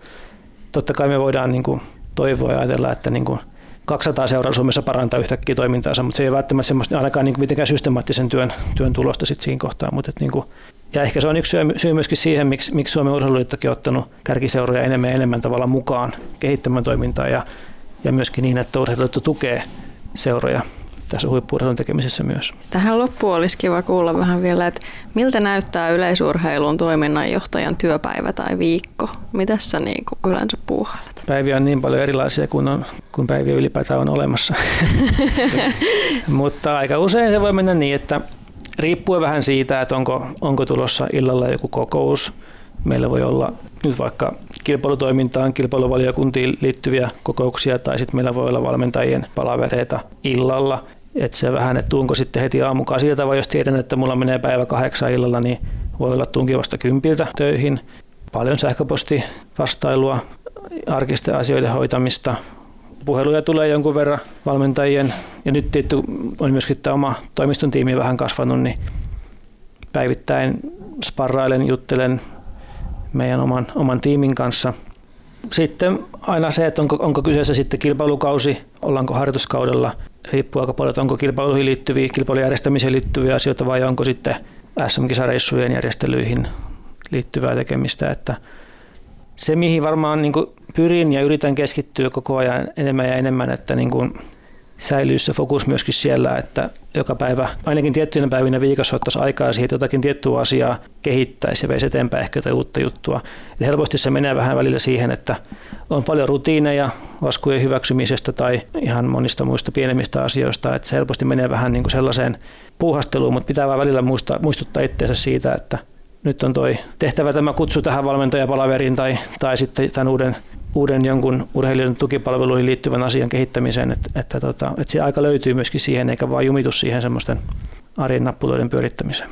totta kai me voidaan niin kuin toivoa ja ajatella, että niin kuin 200 seuraa Suomessa parantaa yhtäkkiä toimintaansa, mutta se ei ole välttämättä semmoista, ainakaan niin kuin mitenkään systemaattisen työn tulosta sit siinä kohtaa. Mutta niin kuin, ja ehkä se on yksi syy myöskin siihen, miksi Suomen Urheiluliittokin on ottanut kärkiseuroja enemmän tavallaan mukaan kehittämään toimintaa ja myöskin niin, että Urheiluliitto tukee seuroja tässä huippu-urheilun tekemisessä myös. Tähän loppuun olisi kiva kuulla vähän vielä, että miltä näyttää yleisurheilun toiminnanjohtajan työpäivä tai viikko? Mitäs sä niin kuin yleensä puuhailet? Päiviä on niin paljon erilaisia kuin päiviä ylipäätään on olemassa. Mutta aika usein se voi mennä niin, että riippuen vähän siitä, että onko tulossa illalla joku kokous. Meillä voi olla nyt vaikka kilpailutoimintaan, kilpailuvaliokuntiin liittyviä kokouksia tai sitten meillä voi olla valmentajien palavereita illalla. Että se vähän, että tuunko sitten heti aamukaan sieltä, vai jos tiedän, että mulla menee päivä 8 illalla, niin voi olla tuunkin vasta 10 töihin. Paljon sähköpostivastailua, arkisten asioiden hoitamista. Puheluja tulee jonkun verran valmentajien, ja nyt tietty on myöskin tämä oma toimiston tiimi vähän kasvanut, niin päivittäin sparrailen, juttelen meidän oman tiimin kanssa. Sitten aina se, että onko kyseessä sitten kilpailukausi, ollaanko harjoituskaudella, riippuu aika paljon, että onko kilpailuihin liittyviä, kilpailujärjestämiseen liittyviä asioita vai onko sitten SM-kisareissujen järjestelyihin liittyvää tekemistä. Että se, mihin varmaan niin kuin pyrin ja yritän keskittyä koko ajan enemmän ja enemmän, että niin kuin säilyy se fokus myöskin siellä, että joka päivä, ainakin tiettyinä päivinä viikossa ottaisi aikaa siihen, että jotakin tiettyä asiaa kehittäisi ja veisi eteenpäin ehkä jotain uutta juttua. Et helposti se menee vähän välillä siihen, että on paljon rutiineja laskujen hyväksymisestä tai ihan monista muista pienemmistä asioista, että se helposti menee vähän niin kuin sellaiseen puuhasteluun, mutta pitää vaan välillä muistuttaa itseensä siitä, että nyt on toi tehtävä tämä kutsu tähän valmentajapalaveriin tai sitten tämän uuden jonkun urheilijan tukipalveluihin liittyvän asian kehittämiseen, että se aika löytyy myöskin siihen, eikä vaan jumitu siihen semmoisten arjen nappuloiden pyörittämiseen.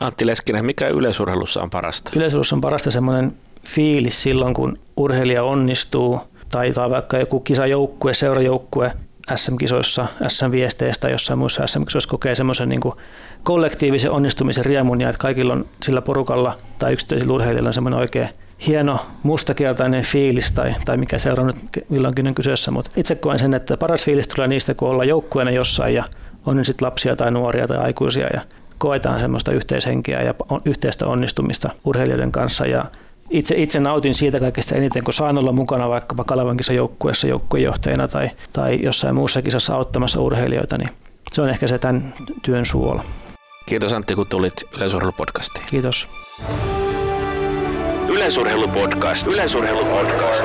Antti Leskinen, mikä yleisurheilussa on parasta? Yleisurheilussa on parasta semmoinen fiilis silloin, kun urheilija onnistuu, tai vaikka joku kisajoukkue, seurajoukkue SM-kisoissa, SM-viesteistä, jossain muissa SM-kisoissa kokee semmoisen niin kuin kollektiivisen onnistumisen riemun, ja että kaikilla on sillä porukalla tai yksittäisillä urheilijoilla on semmoinen oikein hieno mustakieltainen fiilis tai mikä seura nyt milloinkin on kyseessä, mutta itse koen sen, että paras fiilis tulee niistä, kun ollaan joukkueena jossain ja on niin sitten lapsia tai nuoria tai aikuisia ja koetaan semmoista yhteishenkeä ja yhteistä onnistumista urheilijoiden kanssa ja itse nautin siitä kaikista eniten, kun saan olla mukana vaikkapa Kalevan kisajoukkueessa joukkuejohtajana tai jossain muussa kisassa auttamassa urheilijoita, niin se on ehkä se tämän työn suola. Kiitos Antti, kun tulit Yleisurheilupodcastiin. Kiitos. Yleisurheilupodcast. Yleisurheilupodcast.